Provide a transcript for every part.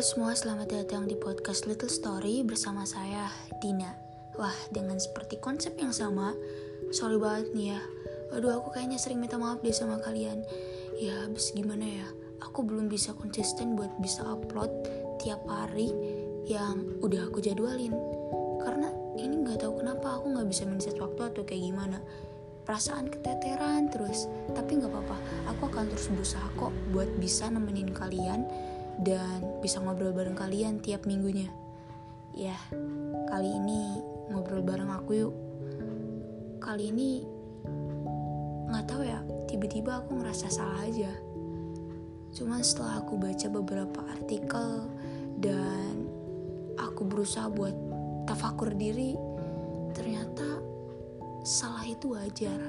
Halo semua, selamat datang di podcast Little Story bersama saya, Dina. Wah, dengan seperti konsep yang sama, sorry banget nih ya. Waduh, aku kayaknya sering minta maaf deh sama kalian. Ya, habis gimana ya, aku belum bisa konsisten buat bisa upload tiap hari yang udah aku jadwalin. Karena ini gak tahu kenapa aku gak bisa mindset waktu atau kayak gimana. Perasaan keteteran terus. Tapi gak apa-apa, aku akan terus berusaha kok buat bisa nemenin kalian dan bisa ngobrol bareng kalian tiap minggunya. Ya, kali ini ngobrol bareng aku yuk. Kali ini gak tahu ya, tiba-tiba aku ngerasa salah aja. Cuman setelah aku baca beberapa artikel dan aku berusaha buat tafakur diri, ternyata salah itu wajar.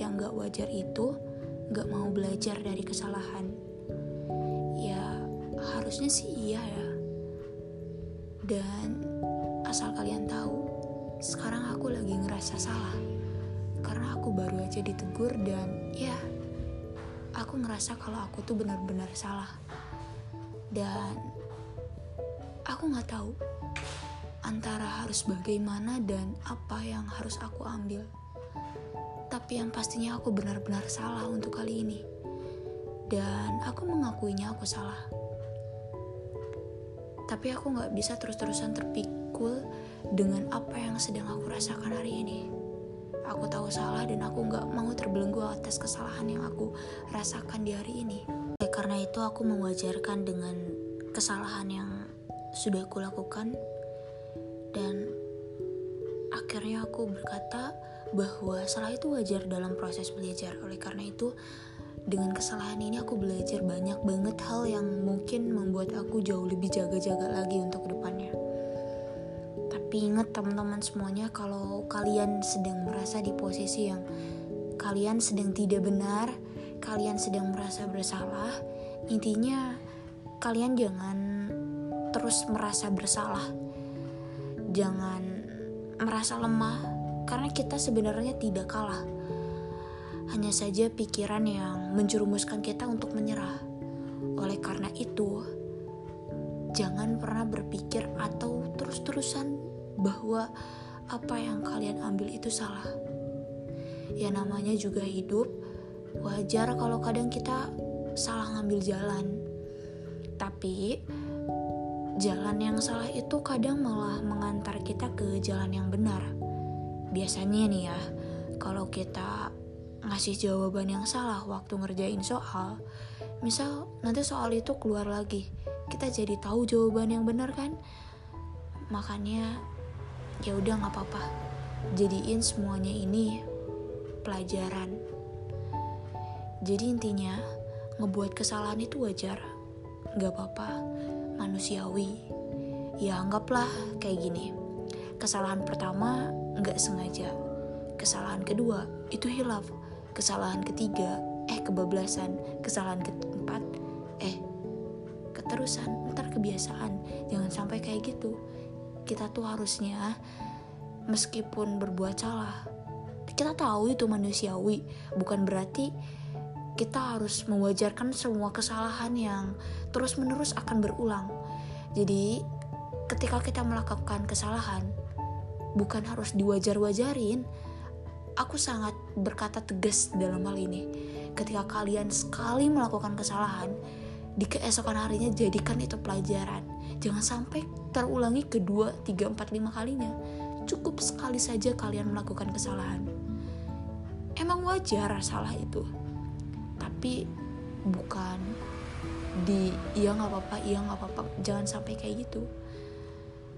Yang gak wajar itu gak mau belajar dari kesalahan. Ya, harusnya sih iya ya. Dan asal kalian tahu, sekarang aku lagi ngerasa salah karena aku baru aja ditegur dan ya, aku ngerasa kalau aku tuh benar-benar salah. Dan aku nggak tahu antara harus bagaimana dan apa yang harus aku ambil. Tapi yang pastinya aku benar-benar salah untuk kali ini. Dan aku mengakuinya aku salah. Tapi aku gak bisa terus-terusan terpikul dengan apa yang sedang aku rasakan hari ini. Aku tahu salah dan aku gak mau terbelenggu atas kesalahan yang aku rasakan di hari ini. Karena itu aku mewajarkan dengan kesalahan yang sudah aku lakukan. Dan akhirnya aku berkata bahwa salah itu wajar dalam proses belajar. Oleh karena itu, dengan kesalahan ini aku belajar banyak banget hal yang mungkin membuat aku jauh lebih jaga-jaga lagi untuk kedepannya. Tapi ingat teman-teman semuanya, kalau kalian sedang merasa di posisi yang kalian sedang tidak benar, kalian sedang merasa bersalah, intinya kalian jangan terus merasa bersalah. Jangan merasa lemah, karena kita sebenarnya tidak kalah. Hanya saja pikiran yang menjerumuskan kita untuk menyerah. Oleh karena itu, jangan pernah berpikir atau terus-terusan bahwa apa yang kalian ambil itu salah. Ya, namanya juga hidup, wajar kalau kadang kita salah ngambil jalan. Tapi jalan yang salah itu kadang malah mengantar kita ke jalan yang benar. Biasanya nih ya, kalau kita ngasih jawaban yang salah waktu ngerjain soal, misal nanti soal itu keluar lagi, kita jadi tahu jawaban yang benar kan. Makanya ya udah, nggak apa-apa, jadiin semuanya ini pelajaran. Jadi intinya, ngebuat kesalahan itu wajar, nggak apa-apa, manusiawi. Ya anggaplah kayak gini, kesalahan pertama nggak sengaja, kesalahan kedua itu hilaf, kesalahan ketiga kebablasan, kesalahan keempat keterusan, ntar kebiasaan. Jangan sampai kayak gitu. Kita tuh harusnya meskipun berbuat salah, kita tahu itu manusiawi. Bukan berarti kita harus mewajarkan semua kesalahan yang terus-menerus akan berulang. Jadi ketika kita melakukan kesalahan, bukan harus diwajar-wajarin. Aku sangat berkata tegas dalam hal ini. Ketika kalian sekali melakukan kesalahan, di keesokan harinya jadikan itu pelajaran. Jangan sampai terulangi kedua, 3, 4, 5 kalinya. Cukup sekali saja kalian melakukan kesalahan. Emang wajar salah itu. Tapi bukan di iya gak apa-apa. Jangan sampai kayak gitu.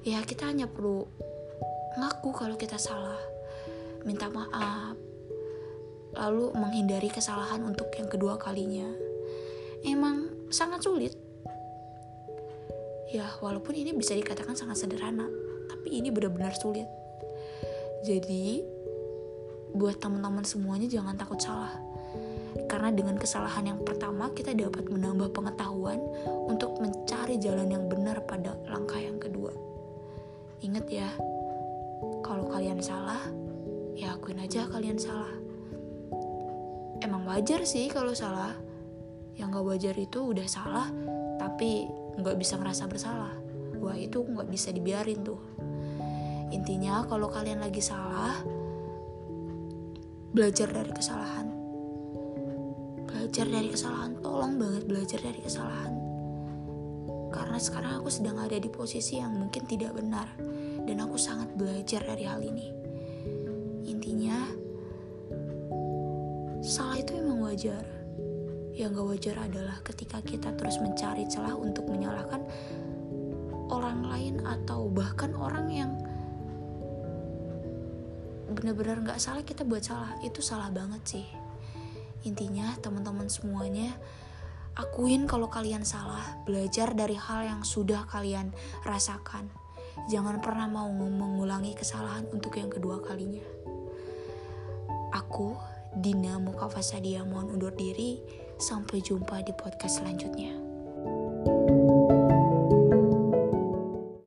Ya, kita hanya perlu ngaku kalau kita salah, minta maaf, lalu menghindari kesalahan untuk yang kedua kalinya. Emang sangat sulit. Ya, walaupun ini bisa dikatakan sangat sederhana, tapi ini benar-benar sulit. Jadi, buat teman-teman semuanya, jangan takut salah. Karena dengan kesalahan yang pertama, kita dapat menambah pengetahuan untuk mencari jalan yang benar pada langkah yang kedua. Ingat ya, kalau kalian salah, ya akuin aja kalian salah. Emang wajar sih kalau salah. Yang gak wajar itu udah salah tapi nggak bisa ngerasa bersalah. Wah, itu nggak bisa dibiarin tuh. Intinya kalau kalian lagi salah, belajar dari kesalahan. Belajar dari kesalahan, tolong banget belajar dari kesalahan. Karena sekarang aku sedang ada di posisi yang mungkin tidak benar, dan aku sangat belajar dari hal ini. Intinya, salah itu emang wajar. Yang gak wajar adalah ketika kita terus mencari celah untuk menyalahkan orang lain, atau bahkan orang yang benar-benar gak salah kita buat salah. Itu salah banget sih. Intinya teman-teman semuanya, akuin kalau kalian salah, belajar dari hal yang sudah kalian rasakan. Jangan pernah mau mengulangi kesalahan untuk yang kedua kalinya. Aku Dina Mukhafazadia mohon undur diri. Sampai jumpa di podcast selanjutnya.